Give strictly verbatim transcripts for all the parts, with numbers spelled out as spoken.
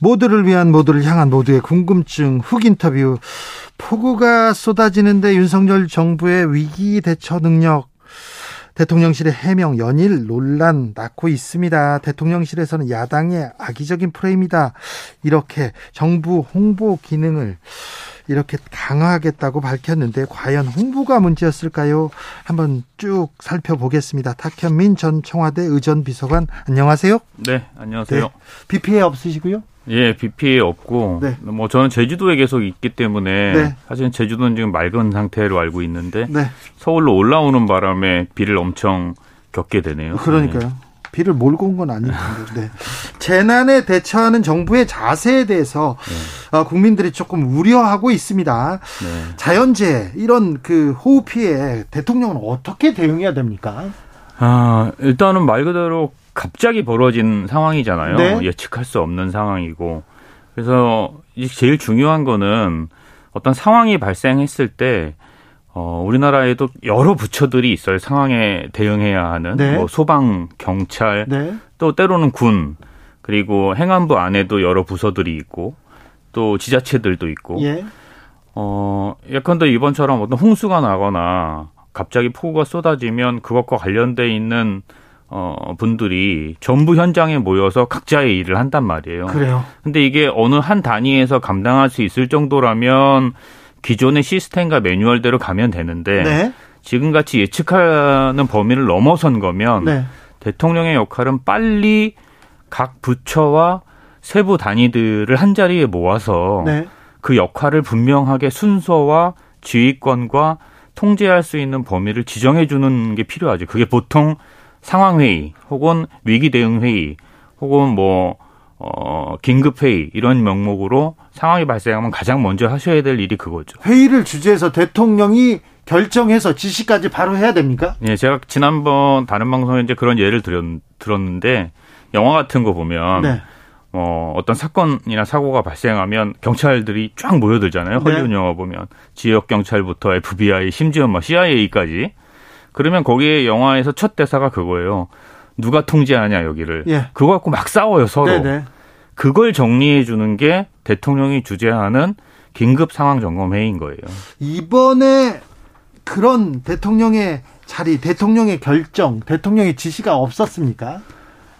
모두를 위한, 모두를 향한, 모두의 궁금증 훅 인터뷰. 폭우가 쏟아지는데 윤석열 정부의 위기 대처 능력, 대통령실의 해명, 연일 논란 낳고 있습니다. 대통령실에서는 야당의 악의적인 프레임이다, 이렇게 정부 홍보 기능을 이렇게 강화하겠다고 밝혔는데 과연 홍보가 문제였을까요? 한번 쭉 살펴보겠습니다. 탁현민 전 청와대 의전비서관, 안녕하세요. 네, 안녕하세요. 네, 비 피해 없으시고요? 예, 비 피해 없고, 네. 뭐 저는 제주도에 계속 있기 때문에, 네. 사실은 제주도는 지금 맑은 상태로 알고 있는데, 네. 서울로 올라오는 바람에 비를 엄청 겪게 되네요. 그러니까요. 네. 비를 몰고 온 건 아닌데. 네. 재난에 대처하는 정부의 자세에 대해서, 네. 어, 국민들이 조금 우려하고 있습니다. 네. 자연재해, 이런 그 호우 피해, 대통령은 어떻게 대응해야 됩니까? 아, 일단은 말 그대로 갑자기 벌어진 상황이잖아요. 네. 예측할 수 없는 상황이고. 그래서 제일 중요한 거는 어떤 상황이 발생했을 때 어, 우리나라에도 여러 부처들이 있어요. 상황에 대응해야 하는, 네. 뭐 소방, 경찰, 네. 또 때로는 군, 그리고 행안부 안에도 여러 부서들이 있고 또 지자체들도 있고. 예. 어, 예컨대 이번처럼 어떤 홍수가 나거나 갑자기 폭우가 쏟아지면 그것과 관련돼 있는 어, 분들이 전부 현장에 모여서 각자의 일을 한단 말이에요. 그래요. 근데 이게 어느 한 단위에서 감당할 수 있을 정도라면 기존의 시스템과 매뉴얼대로 가면 되는데, 네. 지금같이 예측하는 범위를 넘어선 거면, 네. 대통령의 역할은 빨리 각 부처와 세부 단위들을 한자리에 모아서, 네. 그 역할을 분명하게 순서와 지휘권과 통제할 수 있는 범위를 지정해 주는 게 필요하죠. 그게 보통 상황회의 혹은 위기대응회의 혹은 뭐 어, 긴급회의, 이런 명목으로 상황이 발생하면 가장 먼저 하셔야 될 일이 그거죠. 회의를 주재해서 대통령이 결정해서 지시까지 바로 해야 됩니까? 예, 제가 지난번 다른 방송에 이제 그런 예를 들었, 들었는데 영화 같은 거 보면, 네. 어, 어떤 사건이나 사고가 발생하면 경찰들이 쫙 모여들잖아요. 헐리우드, 네. 영화 보면 지역경찰부터 에프비아이, 심지어 막 씨아이에이까지. 그러면 거기에 영화에서 첫 대사가 그거예요. 누가 통제하냐 여기를. 예. 그거 갖고 막 싸워요 서로. 네네. 그걸 정리해 주는 게 대통령이 주재하는 긴급 상황 점검 회의인 거예요. 이번에 그런 대통령의 자리, 대통령의 결정, 대통령의 지시가 없었습니까?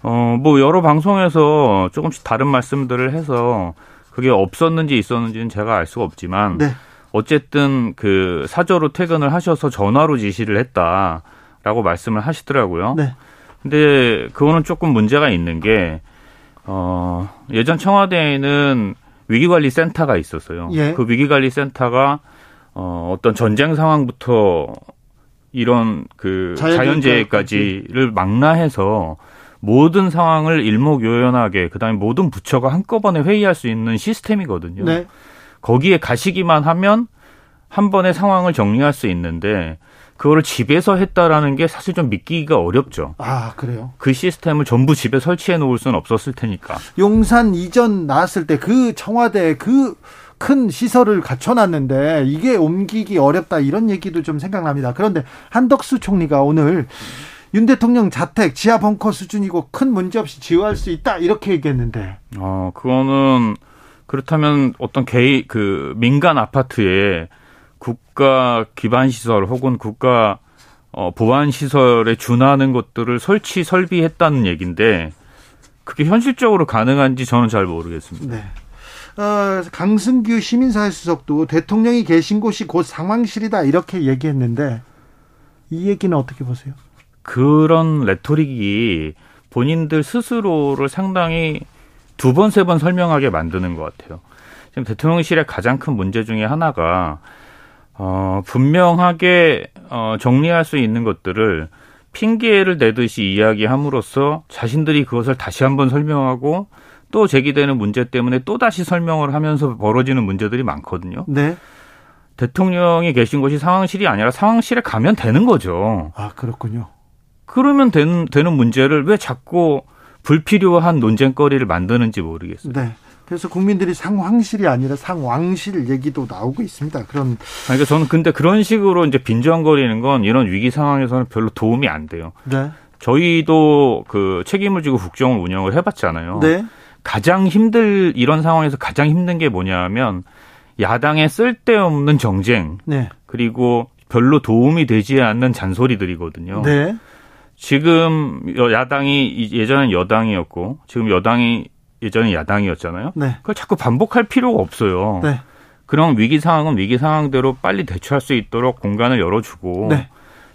어, 뭐 여러 방송에서 조금씩 다른 말씀들을 해서 그게 없었는지 있었는지는 제가 알 수가 없지만, 네. 어쨌든 그 사저로 퇴근을 하셔서 전화로 지시를 했다라고 말씀을 하시더라고요. 네. 근데 그거는 조금 문제가 있는 게, 어, 예전 청와대에는 위기관리센터가 있었어요. 예. 그 위기관리센터가 어, 어떤 전쟁 상황부터 이런 그 자연재해까지를 망라해서 모든 상황을 일목요연하게, 그다음에 모든 부처가 한꺼번에 회의할 수 있는 시스템이거든요. 네. 거기에 가시기만 하면 한 번에 상황을 정리할 수 있는데 그거를 집에서 했다라는 게 사실 좀 믿기가 어렵죠. 아, 그래요? 그 시스템을 전부 집에 설치해 놓을 수는 없었을 테니까. 용산 이전 나왔을 때 그 청와대 그 큰 시설을 갖춰놨는데 이게 옮기기 어렵다, 이런 얘기도 좀 생각납니다. 그런데 한덕수 총리가 오늘 윤 대통령 자택 지하 벙커 수준이고 큰 문제 없이 지휘할 수 있다, 이렇게 얘기했는데. 어, 그거는 그렇다면 어떤 개인, 그 민간 아파트에 국가 기반 시설 혹은 국가 어, 보안 시설에 준하는 것들을 설치 설비했다는 얘기인데 그게 현실적으로 가능한지 저는 잘 모르겠습니다. 네. 어, 강승규 시민사회 수석도 대통령이 계신 곳이 곧 상황실이다, 이렇게 얘기했는데 이 얘기는 어떻게 보세요? 그런 레토릭이 본인들 스스로를 상당히 두 번, 세 번 설명하게 만드는 것 같아요. 지금 대통령실의 가장 큰 문제 중에 하나가, 어, 분명하게, 어, 정리할 수 있는 것들을 핑계를 대듯이 이야기함으로써 자신들이 그것을 다시 한번 설명하고 또 제기되는 문제 때문에 또다시 설명을 하면서 벌어지는 문제들이 많거든요. 네. 대통령이 계신 곳이 상황실이 아니라 상황실에 가면 되는 거죠. 아, 그렇군요. 그러면 된, 되는 문제를 왜 자꾸 불필요한 논쟁거리를 만드는지 모르겠어요. 네. 그래서 국민들이 상황실이 아니라 상왕실 얘기도 나오고 있습니다. 그런. 그러니까 저는 근데 그런 식으로 이제 빈정거리는 건 이런 위기 상황에서는 별로 도움이 안 돼요. 네. 저희도 그 책임을 지고 국정을 운영을 해봤잖아요. 네. 가장 힘들, 이런 상황에서 가장 힘든 게 뭐냐면 야당의 쓸데없는 정쟁. 네. 그리고 별로 도움이 되지 않는 잔소리들이거든요. 네. 지금 야당이 예전엔 여당이었고 지금 여당이 예전엔 야당이었잖아요. 네. 그걸 자꾸 반복할 필요가 없어요. 네. 그런 위기 상황은 위기 상황대로 빨리 대처할 수 있도록 공간을 열어주고. 네.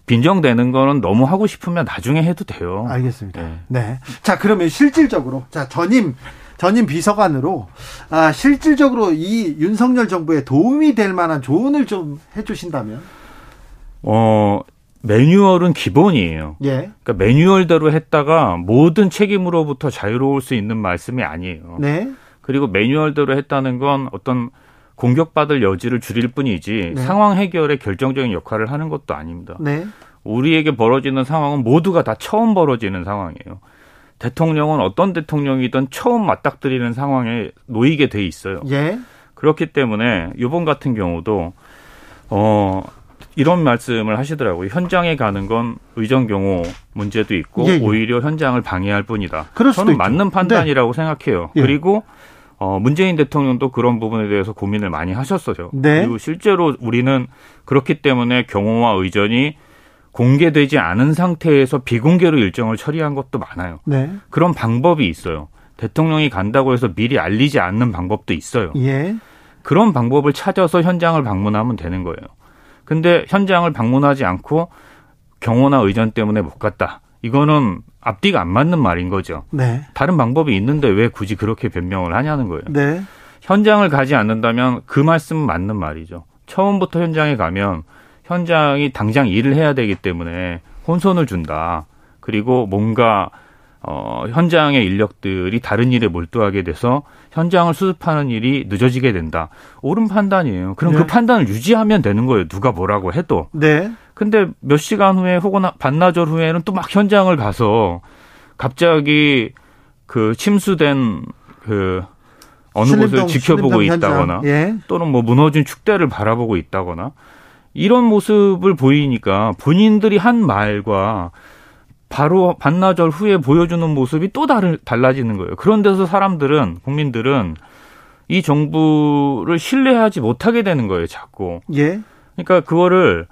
빈정되는 거는 너무 하고 싶으면 나중에 해도 돼요. 알겠습니다. 네. 네. 자, 그러면 실질적으로 자, 전임 전임 비서관으로 아, 실질적으로 이 윤석열 정부에 도움이 될 만한 조언을 좀 해 주신다면? 어, 매뉴얼은 기본이에요. 예. 그러니까 매뉴얼대로 했다가 모든 책임으로부터 자유로울 수 있는 말씀이 아니에요. 네. 그리고 매뉴얼대로 했다는 건 어떤 공격받을 여지를 줄일 뿐이지. 네. 상황 해결에 결정적인 역할을 하는 것도 아닙니다. 네. 우리에게 벌어지는 상황은 모두가 다 처음 벌어지는 상황이에요. 대통령은 어떤 대통령이든 처음 맞닥뜨리는 상황에 놓이게 돼 있어요. 예. 그렇기 때문에 이번 같은 경우도 어, 이런 말씀을 하시더라고요. 현장에 가는 건 의정 경호 문제도 있고. 예, 예. 오히려 현장을 방해할 뿐이다. 그럴 수도 저는 있죠. 맞는 판단이라고. 네. 생각해요. 예. 그리고 어, 문재인 대통령도 그런 부분에 대해서 고민을 많이 하셨어요. 네. 그리고 실제로 우리는 그렇기 때문에 경호와 의전이 공개되지 않은 상태에서 비공개로 일정을 처리한 것도 많아요. 네. 그런 방법이 있어요. 대통령이 간다고 해서 미리 알리지 않는 방법도 있어요. 예. 그런 방법을 찾아서 현장을 방문하면 되는 거예요. 근데 현장을 방문하지 않고 경호나 의전 때문에 못 갔다. 이거는 앞뒤가 안 맞는 말인 거죠. 네. 다른 방법이 있는데 왜 굳이 그렇게 변명을 하냐는 거예요. 네. 현장을 가지 않는다면 그 말씀은 맞는 말이죠. 처음부터 현장에 가면 현장이 당장 일을 해야 되기 때문에 혼선을 준다. 그리고 뭔가 어, 현장의 인력들이 다른 일에 몰두하게 돼서 현장을 수습하는 일이 늦어지게 된다. 옳은 판단이에요. 그럼. 네. 그 판단을 유지하면 되는 거예요. 누가 뭐라고 해도. 네. 근데 몇 시간 후에 혹은 반나절 후에는 또 막 현장을 가서 갑자기 그 침수된 그 어느 신림동, 곳을 지켜보고 있다거나. 예. 또는 뭐 무너진 축대를 바라보고 있다거나 이런 모습을 보이니까 본인들이 한 말과 바로 반나절 후에 보여주는 모습이 또 다를, 달라지는 거예요. 그런 데서 사람들은, 국민들은 이 정부를 신뢰하지 못하게 되는 거예요, 자꾸. 예. 그러니까 그거를,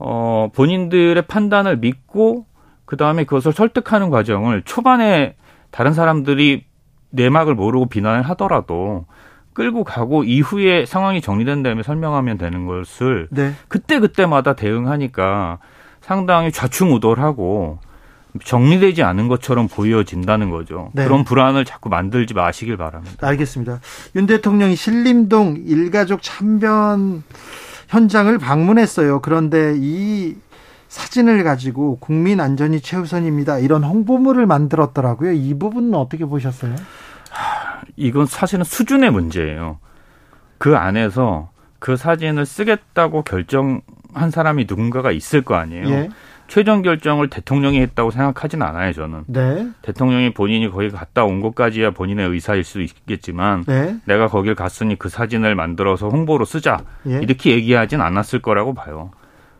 어, 본인들의 판단을 믿고, 그 다음에 그것을 설득하는 과정을 초반에 다른 사람들이 내막을 모르고 비난을 하더라도 끌고 가고 이후에 상황이 정리된 다음에 설명하면 되는 것을. 네. 그때그때마다 대응하니까 상당히 좌충우돌하고 정리되지 않은 것처럼 보여진다는 거죠. 네. 그런 불안을 자꾸 만들지 마시길 바랍니다. 알겠습니다. 윤 대통령이 신림동 일가족 참변 현장을 방문했어요. 그런데 이 사진을 가지고 국민 안전이 최우선입니다. 이런 홍보물을 만들었더라고요. 이 부분은 어떻게 보셨어요? 하, 이건 사실은 수준의 문제예요. 그 안에서 그 사진을 쓰겠다고 결정한 사람이 누군가가 있을 거 아니에요. 예. 최종 결정을 대통령이 했다고 생각하진 않아요, 저는. 네. 대통령이 본인이 거기 갔다 온 것까지야 본인의 의사일 수 있겠지만. 네. 내가 거길 갔으니 그 사진을 만들어서 홍보로 쓰자. 예. 이렇게 얘기하진 않았을 거라고 봐요.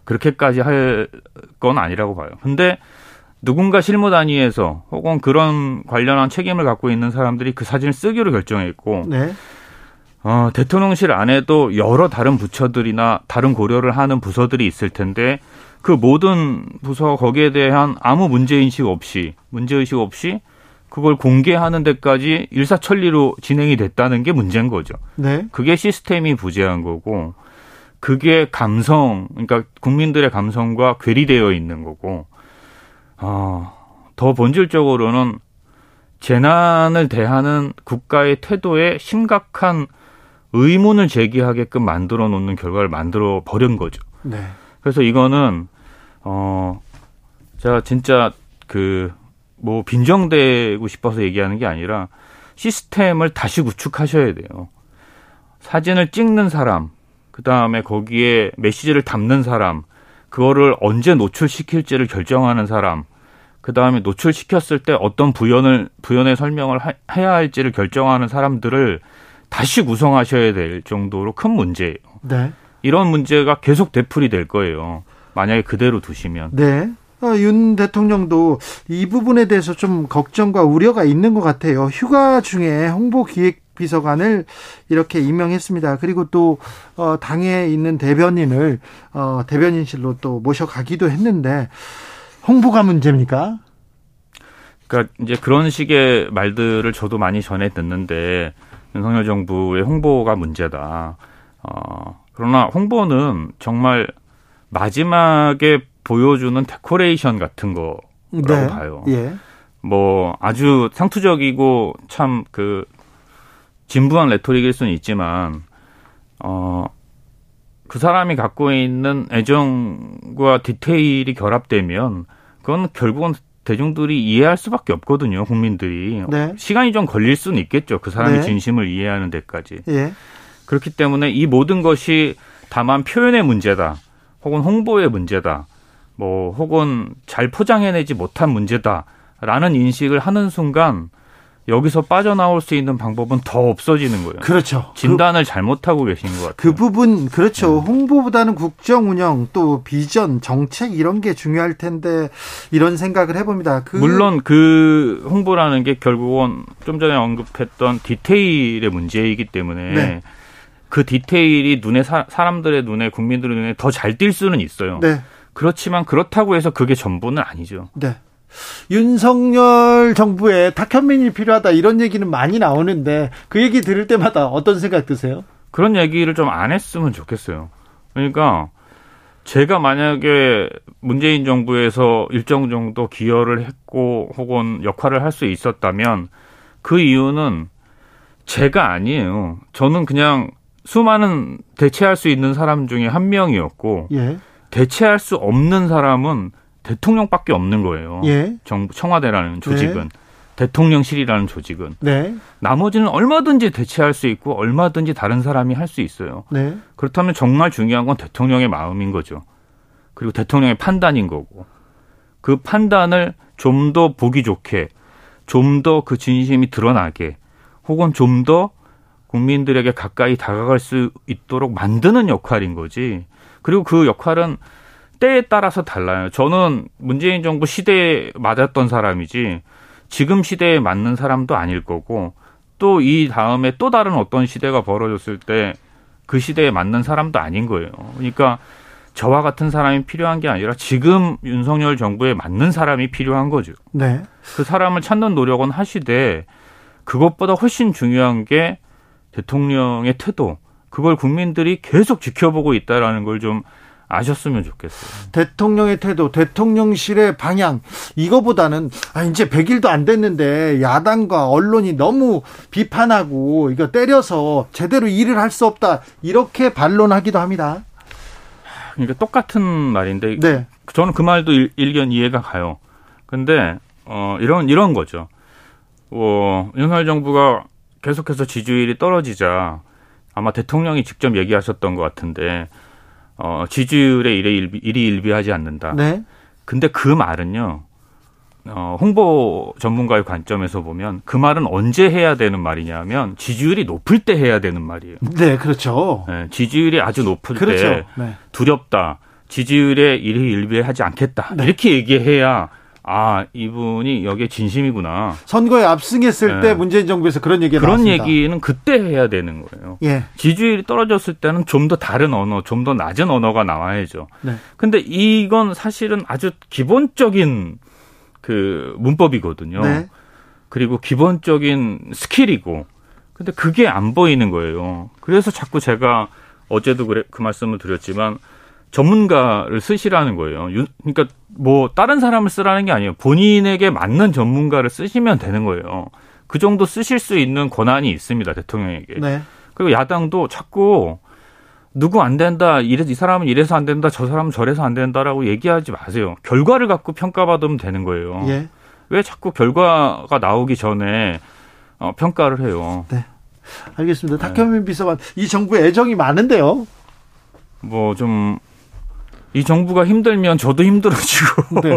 그렇게까지 할 건 아니라고 봐요. 근데 누군가 실무 단위에서 혹은 그런 관련한 책임을 갖고 있는 사람들이 그 사진을 쓰기로 결정했고. 네. 어, 대통령실 안에도 여러 다른 부처들이나 다른 고려를 하는 부서들이 있을 텐데 그 모든 부서 거기에 대한 아무 문제인식 없이, 문제의식 없이 그걸 공개하는 데까지 일사천리로 진행이 됐다는 게 문제인 거죠. 네. 그게 시스템이 부재한 거고 그게 감성, 그러니까 국민들의 감성과 괴리되어 있는 거고 어, 더 본질적으로는 재난을 대하는 국가의 태도에 심각한 의문을 제기하게끔 만들어 놓는 결과를 만들어 버린 거죠. 네. 그래서 이거는 어, 제가 진짜 그 뭐 빈정대고 싶어서 얘기하는 게 아니라 시스템을 다시 구축하셔야 돼요. 사진을 찍는 사람, 그다음에 거기에 메시지를 담는 사람, 그거를 언제 노출시킬지를 결정하는 사람, 그다음에 노출시켰을 때 어떤 부연을, 부연의 설명을 하, 해야 할지를 결정하는 사람들을 다시 구성하셔야 될 정도로 큰 문제예요. 네. 이런 문제가 계속 되풀이 될 거예요. 만약에 그대로 두시면. 네. 어, 윤 대통령도 이 부분에 대해서 좀 걱정과 우려가 있는 것 같아요. 휴가 중에 홍보기획비서관을 이렇게 임명했습니다. 그리고 또 어, 당에 있는 대변인을 어, 대변인실로 또 모셔가기도 했는데 홍보가 문제입니까? 그러니까 이제 그런 식의 말들을 저도 많이 전해 듣는데 윤석열 정부의 홍보가 문제다. 어, 그러나 홍보는 정말 마지막에 보여주는 데코레이션 같은 거라고 네. 봐요. 예. 뭐 아주 상투적이고 참 그 진부한 레토릭일 수는 있지만 어, 그 사람이 갖고 있는 애정과 디테일이 결합되면 그건 결국은 대중들이 이해할 수밖에 없거든요. 국민들이. 네. 시간이 좀 걸릴 수는 있겠죠. 그 사람이 네. 진심을 이해하는 데까지. 예. 그렇기 때문에 이 모든 것이 다만 표현의 문제다. 혹은 홍보의 문제다. 뭐 혹은 잘 포장해내지 못한 문제다라는 인식을 하는 순간 여기서 빠져나올 수 있는 방법은 더 없어지는 거예요. 그렇죠. 진단을 그, 잘못하고 계신 것 같아요. 그 부분 그렇죠. 네. 홍보보다는 국정 운영 또 비전, 정책 이런 게 중요할 텐데 이런 생각을 해봅니다. 그, 물론 그 홍보라는 게 결국은 좀 전에 언급했던 디테일의 문제이기 때문에 네. 그 디테일이 눈에 사, 사람들의 눈에 국민들의 눈에 더 잘 띌 수는 있어요. 네. 그렇지만 그렇다고 해서 그게 전부는 아니죠. 네. 윤석열 정부에 탁현민이 필요하다 이런 얘기는 많이 나오는데 그 얘기 들을 때마다 어떤 생각 드세요? 그런 얘기를 좀 안 했으면 좋겠어요. 그러니까 제가 만약에 문재인 정부에서 일정 정도 기여를 했고 혹은 역할을 할 수 있었다면 그 이유는 제가 아니에요. 저는 그냥 수많은 대체할 수 있는 사람 중에 한 명이었고 예. 대체할 수 없는 사람은 대통령밖에 없는 거예요. 예. 정부 청와대라는 조직은 네. 대통령실이라는 조직은 네. 나머지는 얼마든지 대체할 수 있고 얼마든지 다른 사람이 할 수 있어요. 네. 그렇다면 정말 중요한 건 대통령의 마음인 거죠. 그리고 대통령의 판단인 거고 그 판단을 좀 더 보기 좋게 좀 더 그 진심이 드러나게 혹은 좀 더 국민들에게 가까이 다가갈 수 있도록 만드는 역할인 거지. 그리고 그 역할은 때에 따라서 달라요. 저는 문재인 정부 시대에 맞았던 사람이지 지금 시대에 맞는 사람도 아닐 거고 또 이 다음에 또 다른 어떤 시대가 벌어졌을 때 그 시대에 맞는 사람도 아닌 거예요. 그러니까 저와 같은 사람이 필요한 게 아니라 지금 윤석열 정부에 맞는 사람이 필요한 거죠. 네. 그 사람을 찾는 노력은 하시되 그것보다 훨씬 중요한 게 대통령의 태도, 그걸 국민들이 계속 지켜보고 있다라는 걸 좀 아셨으면 좋겠어요. 대통령의 태도, 대통령실의 방향, 이거보다는 아, 이제 백 일도 안 됐는데 야당과 언론이 너무 비판하고 이거 때려서 제대로 일을 할 수 없다 이렇게 반론하기도 합니다. 그러니까 똑같은 말인데 네. 저는 그 말도 일, 일견 이해가 가요. 근데 어, 이런 이런 거죠. 어, 윤석열 정부가 계속해서 지지율이 떨어지자 아마 대통령이 직접 얘기하셨던 것 같은데 어, 지지율에 일희일비, 일희일비하지 않는다. 네. 근데 그 말은요. 어, 홍보 전문가의 관점에서 보면 그 말은 언제 해야 되는 말이냐면 지지율이 높을 때 해야 되는 말이에요. 네, 그렇죠. 네, 지지율이 아주 높을 그렇죠. 때 네. 두렵다. 지지율에 일희일비하지 않겠다. 네. 이렇게 얘기해야 아, 이분이 여기에 진심이구나. 선거에 압승했을 네. 때 문재인 정부에서 그런 얘기가 그런 나왔습니다. 그런 얘기는 그때 해야 되는 거예요. 예. 지지율이 떨어졌을 때는 좀 더 다른 언어, 좀 더 낮은 언어가 나와야죠. 네. 근데 이건 사실은 아주 기본적인 그 문법이거든요. 네. 그리고 기본적인 스킬이고. 근데 그게 안 보이는 거예요. 그래서 자꾸 제가 어제도 그래, 그 말씀을 드렸지만 전문가를 쓰시라는 거예요. 그러니까 뭐 다른 사람을 쓰라는 게 아니에요. 본인에게 맞는 전문가를 쓰시면 되는 거예요. 그 정도 쓰실 수 있는 권한이 있습니다. 대통령에게. 네. 그리고 야당도 자꾸 누구 안 된다. 이래, 이 사람은 이래서 안 된다. 저 사람은 저래서 안 된다라고 얘기하지 마세요. 결과를 갖고 평가받으면 되는 거예요. 예. 왜 자꾸 결과가 나오기 전에 어, 평가를 해요. 네, 알겠습니다. 네. 탁현민 비서관, 이 정부에 애정이 많은데요. 뭐 좀 이 정부가 힘들면 저도 힘들어지고 네.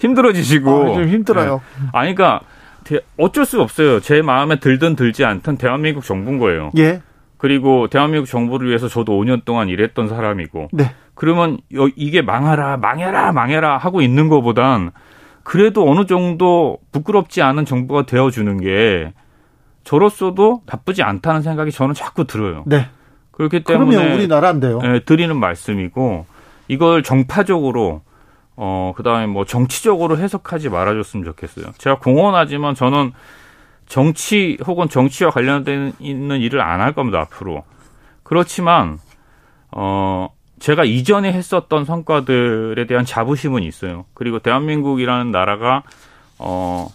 힘들어지시고 아, 좀 힘들어요. 네. 아니 그러니까 어쩔 수 없어요. 제 마음에 들든 들지 않든 대한민국 정부인 거예요. 예. 그리고 대한민국 정부를 위해서 저도 오 년 동안 일했던 사람이고. 네. 그러면 이게 망하라, 망해라, 망해라 하고 있는 것보단 그래도 어느 정도 부끄럽지 않은 정부가 되어주는 게 저로서도 나쁘지 않다는 생각이 저는 자꾸 들어요. 네. 그렇기 때문에 그러면 우리나라인데요. 예, 드리는 말씀이고 이걸 정파적으로 어 그다음에 뭐 정치적으로 해석하지 말아줬으면 좋겠어요. 제가 공언하지만 저는 정치 혹은 정치와 관련된 있는 일을 안 할 겁니다 앞으로. 그렇지만 어 제가 이전에 했었던 성과들에 대한 자부심은 있어요. 그리고 대한민국이라는 나라가 어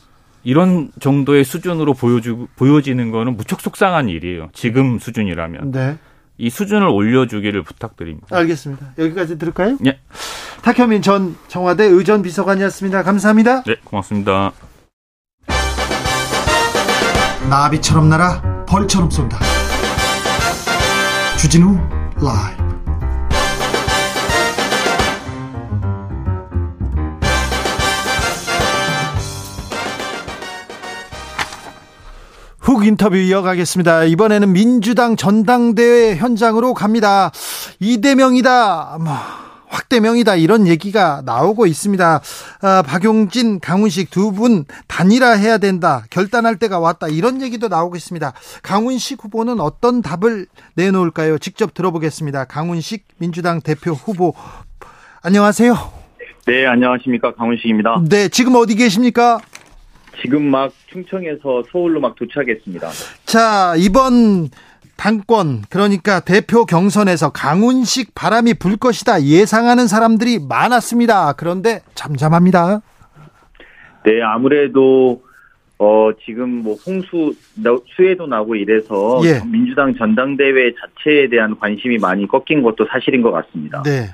이런 정도의 수준으로 보여주 보여지는 거는 무척 속상한 일이에요. 지금 수준이라면. 네. 이 수준을 올려주기를 부탁드립니다. 알겠습니다. 여기까지 들을까요? 네. 탁현민 전 청와대 의전비서관이었습니다. 감사합니다. 네, 고맙습니다. 나비처럼 날아 벌처럼 쏜다. 주진우 라이브. 훅 인터뷰 이어가겠습니다. 이번에는 민주당 전당대회 현장으로 갑니다. 이대명이다, 뭐 확대명이다 이런 얘기가 나오고 있습니다. 아, 박용진, 강훈식 두 분 단일화해야 된다, 결단할 때가 왔다 이런 얘기도 나오고 있습니다. 강훈식 후보는 어떤 답을 내놓을까요? 직접 들어보겠습니다. 강훈식 민주당 대표 후보, 안녕하세요. 네, 안녕하십니까, 강훈식입니다. 네, 지금 어디 계십니까? 지금 막 충청에서 서울로 막 도착했습니다. 자, 이번 당권, 그러니까 대표 경선에서 강훈식 바람이 불 것이다 예상하는 사람들이 많았습니다. 그런데 잠잠합니다. 네, 아무래도 어, 지금 뭐 홍수 수해도 나고 이래서 예. 민주당 전당대회 자체에 대한 관심이 많이 꺾인 것도 사실인 것 같습니다. 네.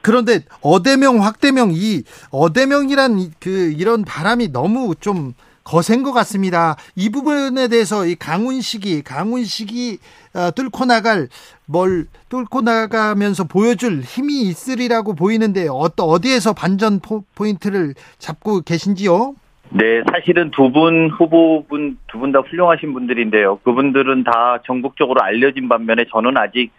그런데 어대명, 확대명, 이 어대명이란 그 이런 바람이 너무 좀 거센 것 같습니다. 이 부분에 대해서 이 강훈식이 강훈식이 뚫고 나갈 뭘 뚫고 나가면서 보여줄 힘이 있으리라고 보이는데 어떤 어디에서 반전 포인트를 잡고 계신지요? 네, 사실은 두 분 후보분 두 분 다 훌륭하신 분들인데요. 그분들은 다 전국적으로 알려진 반면에 저는 아직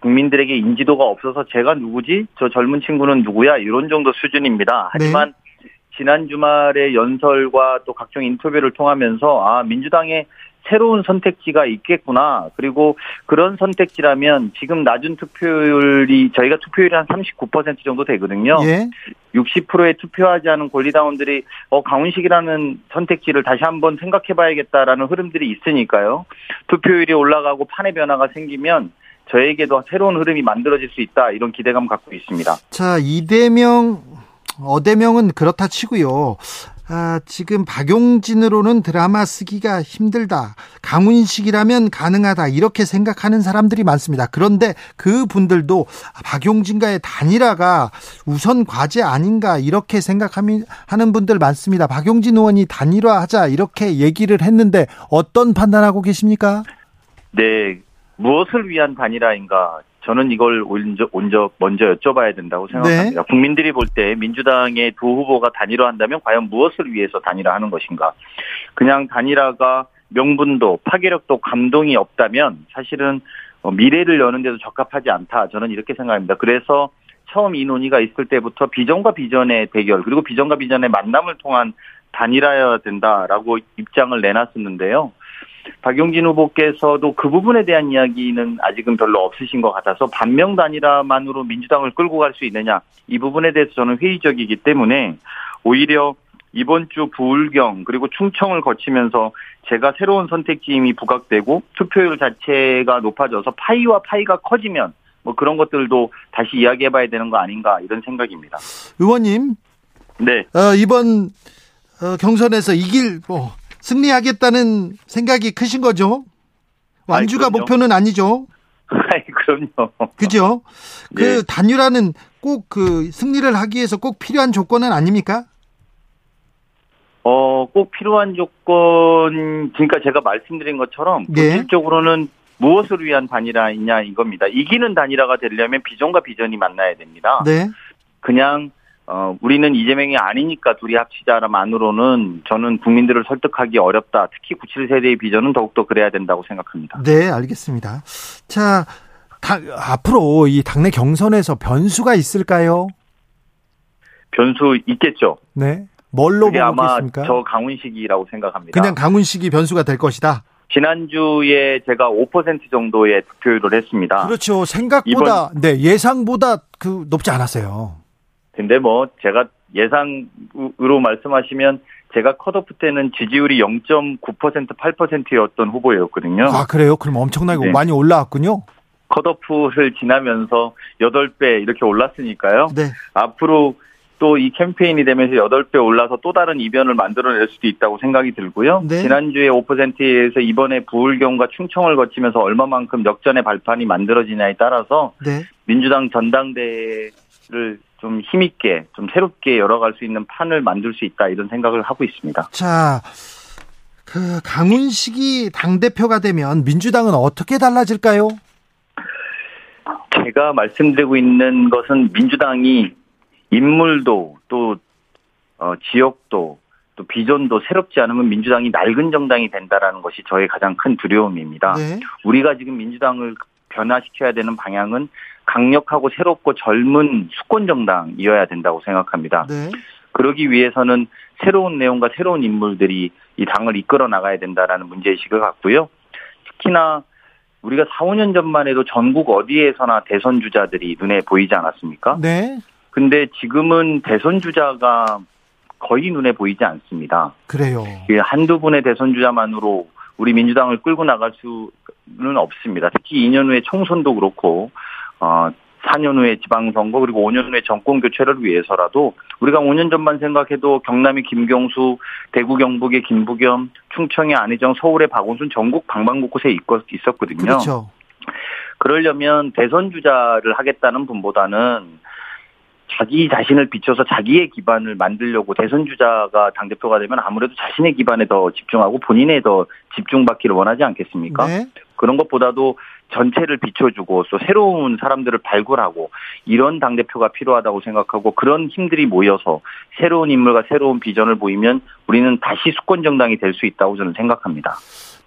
국민들에게 인지도가 없어서 제가 누구지? 저 젊은 친구는 누구야? 이런 정도 수준입니다. 하지만 네. 지난 주말의 연설과 또 각종 인터뷰를 통하면서 아, 민주당의 새로운 선택지가 있겠구나. 그리고 그런 선택지라면 지금 낮은 투표율이 저희가 투표율이 한 삼십구 퍼센트 정도 되거든요. 예. 육십 퍼센트에 투표하지 않은 권리당원들이 어, 강훈식이라는 선택지를 다시 한번 생각해봐야겠다라는 흐름들이 있으니까요. 투표율이 올라가고 판의 변화가 생기면 저에게도 새로운 흐름이 만들어질 수 있다 이런 기대감 갖고 있습니다. 자, 이대명, 어대명은 그렇다 치고요. 아, 지금 박용진으로는 드라마 쓰기가 힘들다. 강훈식이라면 가능하다 이렇게 생각하는 사람들이 많습니다. 그런데 그분들도 박용진과의 단일화가 우선 과제 아닌가 이렇게 생각하는 분들 많습니다. 박용진 의원이 단일화하자 이렇게 얘기를 했는데 어떤 판단하고 계십니까? 네. 무엇을 위한 단일화인가? 저는 이걸 먼저, 먼저 여쭤봐야 된다고 생각합니다. 네. 국민들이 볼 때 민주당의 두 후보가 단일화한다면 과연 무엇을 위해서 단일화하는 것인가? 그냥 단일화가 명분도 파괴력도 감동이 없다면 사실은 미래를 여는 데도 적합하지 않다. 저는 이렇게 생각합니다. 그래서 처음 이 논의가 있을 때부터 비전과 비전의 대결 그리고 비전과 비전의 만남을 통한 단일화여야 된다라고 입장을 내놨었는데요. 박용진 후보께서도 그 부분에 대한 이야기는 아직은 별로 없으신 것 같아서 반명 단일화만으로 민주당을 끌고 갈 수 있느냐 이 부분에 대해서 저는 회의적이기 때문에 오히려 이번 주 부울경 그리고 충청을 거치면서 제가 새로운 선택지 이미 부각되고 투표율 자체가 높아져서 파이와 파이가 커지면 뭐 그런 것들도 다시 이야기해봐야 되는 거 아닌가 이런 생각입니다. 의원님, 네, 어, 이번 어, 경선에서 이길 뭐. 승리하겠다는 생각이 크신 거죠? 완주가 아이, 목표는 아니죠? 아이, 그럼요. 그죠? 네. 그 단일화는 꼭 그 승리를 하기 위해서 꼭 필요한 조건은 아닙니까? 어, 꼭 필요한 조건, 그러니까 제가 말씀드린 것처럼 네. 본질적으로는 무엇을 위한 단일화이냐 이겁니다. 이기는 단일화가 되려면 비전과 비전이 만나야 됩니다. 네. 그냥 어, 우리는 이재명이 아니니까 둘이 합치자만으로는 저는 국민들을 설득하기 어렵다. 특히 구십칠 세대의 비전은 더욱더 그래야 된다고 생각합니다. 네, 알겠습니다. 자, 다, 앞으로 이 당내 경선에서 변수가 있을까요? 변수 있겠죠. 네. 뭘로 보겠습니까? 아마 저 강훈식이라고 생각합니다. 그냥 강훈식이 변수가 될 것이다. 지난주에 제가 오 퍼센트 정도의 득표율을 했습니다. 그렇죠. 생각보다 이번... 네, 예상보다 그 높지 않았어요. 근데 뭐 제가 예상으로 말씀하시면 제가 컷오프 때는 지지율이 영 점 구 퍼센트, 팔 퍼센트였던 후보였거든요. 아, 그래요? 그럼 엄청나게 네. 많이 올라왔군요. 컷오프를 지나면서 여덟 배 이렇게 올랐으니까요. 네. 앞으로 또 이 캠페인이 되면서 여덟 배 올라서 또 다른 이변을 만들어낼 수도 있다고 생각이 들고요. 네. 지난주에 오 퍼센트에서 이번에 부울경과 충청을 거치면서 얼마만큼 역전의 발판이 만들어지냐에 따라서 네. 민주당 전당대회를 좀 힘있게 좀 새롭게 열어갈 수 있는 판을 만들 수 있다 이런 생각을 하고 있습니다. 자, 그 강훈식이 당대표가 되면 민주당은 어떻게 달라질까요? 제가 말씀드리고 있는 것은 민주당이 인물도 또 어, 지역도 또 비전도 새롭지 않으면 민주당이 낡은 정당이 된다라는 것이 저의 가장 큰 두려움입니다. 네. 우리가 지금 민주당을 변화시켜야 되는 방향은 강력하고 새롭고 젊은 수권 정당이어야 된다고 생각합니다. 네. 그러기 위해서는 새로운 내용과 새로운 인물들이 이 당을 이끌어 나가야 된다라는 문제의식을 갖고요. 특히나 우리가 사, 오 년 전만 해도 전국 어디에서나 대선 주자들이 눈에 보이지 않았습니까? 네. 근데 지금은 대선 주자가 거의 눈에 보이지 않습니다. 그래요. 예, 한두 분의 대선 주자만으로 우리 민주당을 끌고 나갈 수는 없습니다. 특히 이 년 후에 총선도 그렇고 어, 사 년 후에 지방선거 그리고 오 년 후에 정권 교체를 위해서라도 우리가 오 년 전만 생각해도 경남의 김경수, 대구 경북의 김부겸, 충청의 안희정, 서울의 박원순 전국 방방곡곡에 있었거든요. 그렇죠. 그러려면 대선 주자를 하겠다는 분보다는 자기 자신을 비춰서 자기의 기반을 만들려고 대선 주자가 당대표가 되면 아무래도 자신의 기반에 더 집중하고 본인에 더 집중받기를 원하지 않겠습니까? 네. 그런 것보다도 전체를 비춰주고 또 새로운 사람들을 발굴하고 이런 당대표가 필요하다고 생각하고 그런 힘들이 모여서 새로운 인물과 새로운 비전을 보이면 우리는 다시 수권 정당이 될 수 있다고 저는 생각합니다.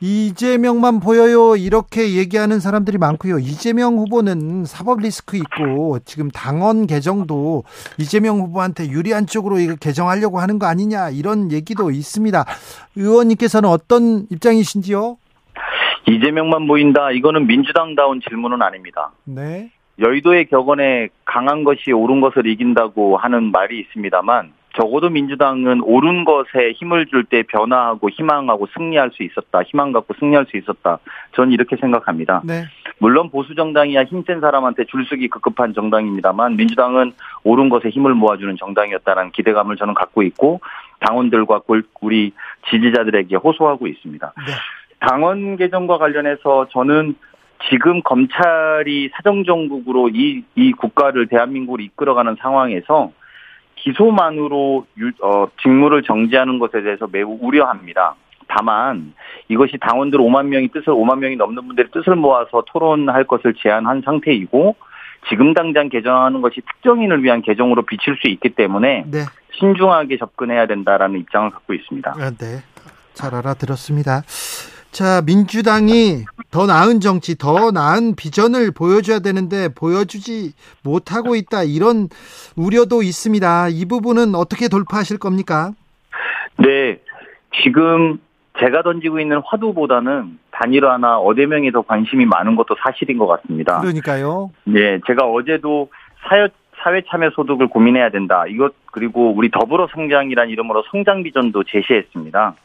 이재명만 보여요 이렇게 얘기하는 사람들이 많고요. 이재명 후보는 사법 리스크 있고 지금 당원 개정도 이재명 후보한테 유리한 쪽으로 이거 개정하려고 하는 거 아니냐 이런 얘기도 있습니다. 의원님께서는 어떤 입장이신지요? 이재명만 보인다. 이거는 민주당다운 질문은 아닙니다. 네. 여의도의 격언에 강한 것이 옳은 것을 이긴다고 하는 말이 있습니다만 적어도 민주당은 옳은 것에 힘을 줄 때 변화하고 희망하고 승리할 수 있었다. 희망 갖고 승리할 수 있었다. 저는 이렇게 생각합니다. 네. 물론 보수 정당이야 힘센 사람한테 줄수기 급급한 정당입니다만 민주당은 옳은 것에 힘을 모아주는 정당이었다는 기대감을 저는 갖고 있고 당원들과 우리 지지자들에게 호소하고 있습니다. 네. 당원 개정과 관련해서 저는 지금 검찰이 사정정국으로 이, 이 국가를 대한민국을 이끌어가는 상황에서 기소만으로 유, 어, 직무를 정지하는 것에 대해서 매우 우려합니다. 다만 이것이 당원들 오만 명이 뜻을 오만 명이 넘는 분들의 뜻을 모아서 토론할 것을 제안한 상태이고 지금 당장 개정하는 것이 특정인을 위한 개정으로 비칠 수 있기 때문에 네. 신중하게 접근해야 된다라는 입장을 갖고 있습니다. 네, 잘 알아들었습니다. 자, 민주당이 더 나은 정치, 더 나은 비전을 보여줘야 되는데 보여주지 못하고 있다. 이런 우려도 있습니다. 이 부분은 어떻게 돌파하실 겁니까? 네, 지금 제가 던지고 있는 화두보다는 단일화나 어대명에 더 관심이 많은 것도 사실인 것 같습니다. 그러니까요. 네, 제가 어제도 사회, 사회 참여 소득을 고민해야 된다. 이것 그리고 우리 더불어 성장이란 이름으로 성장 비전도 제시했습니다.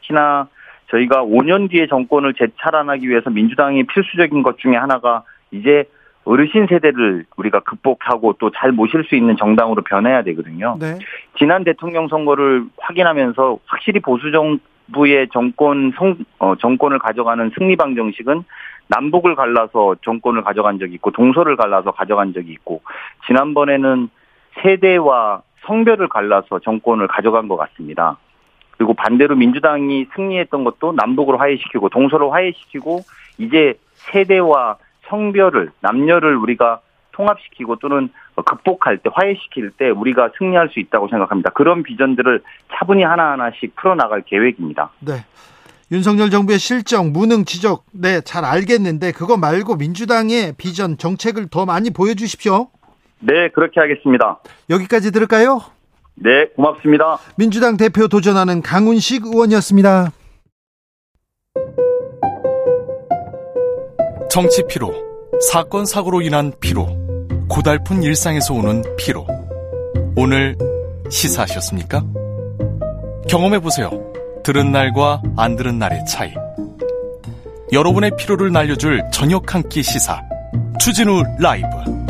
특히나 저희가 오 년 뒤에 정권을 재차란하기 위해서 민주당이 필수적인 것 중에 하나가 이제 어르신 세대를 우리가 극복하고 또 잘 모실 수 있는 정당으로 변해야 되거든요. 네. 지난 대통령 선거를 확인하면서 확실히 보수 정부의 정권 성, 어, 정권을 가져가는 승리 방정식은 남북을 갈라서 정권을 가져간 적이 있고 동서를 갈라서 가져간 적이 있고 지난번에는 세대와 성별을 갈라서 정권을 가져간 것 같습니다. 그리고 반대로 민주당이 승리했던 것도 남북을 화해시키고 동서를 화해시키고 이제 세대와 성별을 남녀를 우리가 통합시키고 또는 극복할 때 화해시킬 때 우리가 승리할 수 있다고 생각합니다. 그런 비전들을 차분히 하나하나씩 풀어나갈 계획입니다. 네, 윤석열 정부의 실정, 무능 지적 네, 잘 알겠는데 그거 말고 민주당의 비전, 정책을 더 많이 보여주십시오. 네, 그렇게 하겠습니다. 여기까지 들을까요? 네, 고맙습니다. 민주당 대표 도전하는 강훈식 의원이었습니다. 정치 피로, 사건 사고로 인한 피로, 고달픈 일상에서 오는 피로. 오늘 시사하셨습니까? 경험해보세요. 들은 날과 안 들은 날의 차이. 여러분의 피로를 날려줄 저녁 한 끼 시사. 주진우 라이브.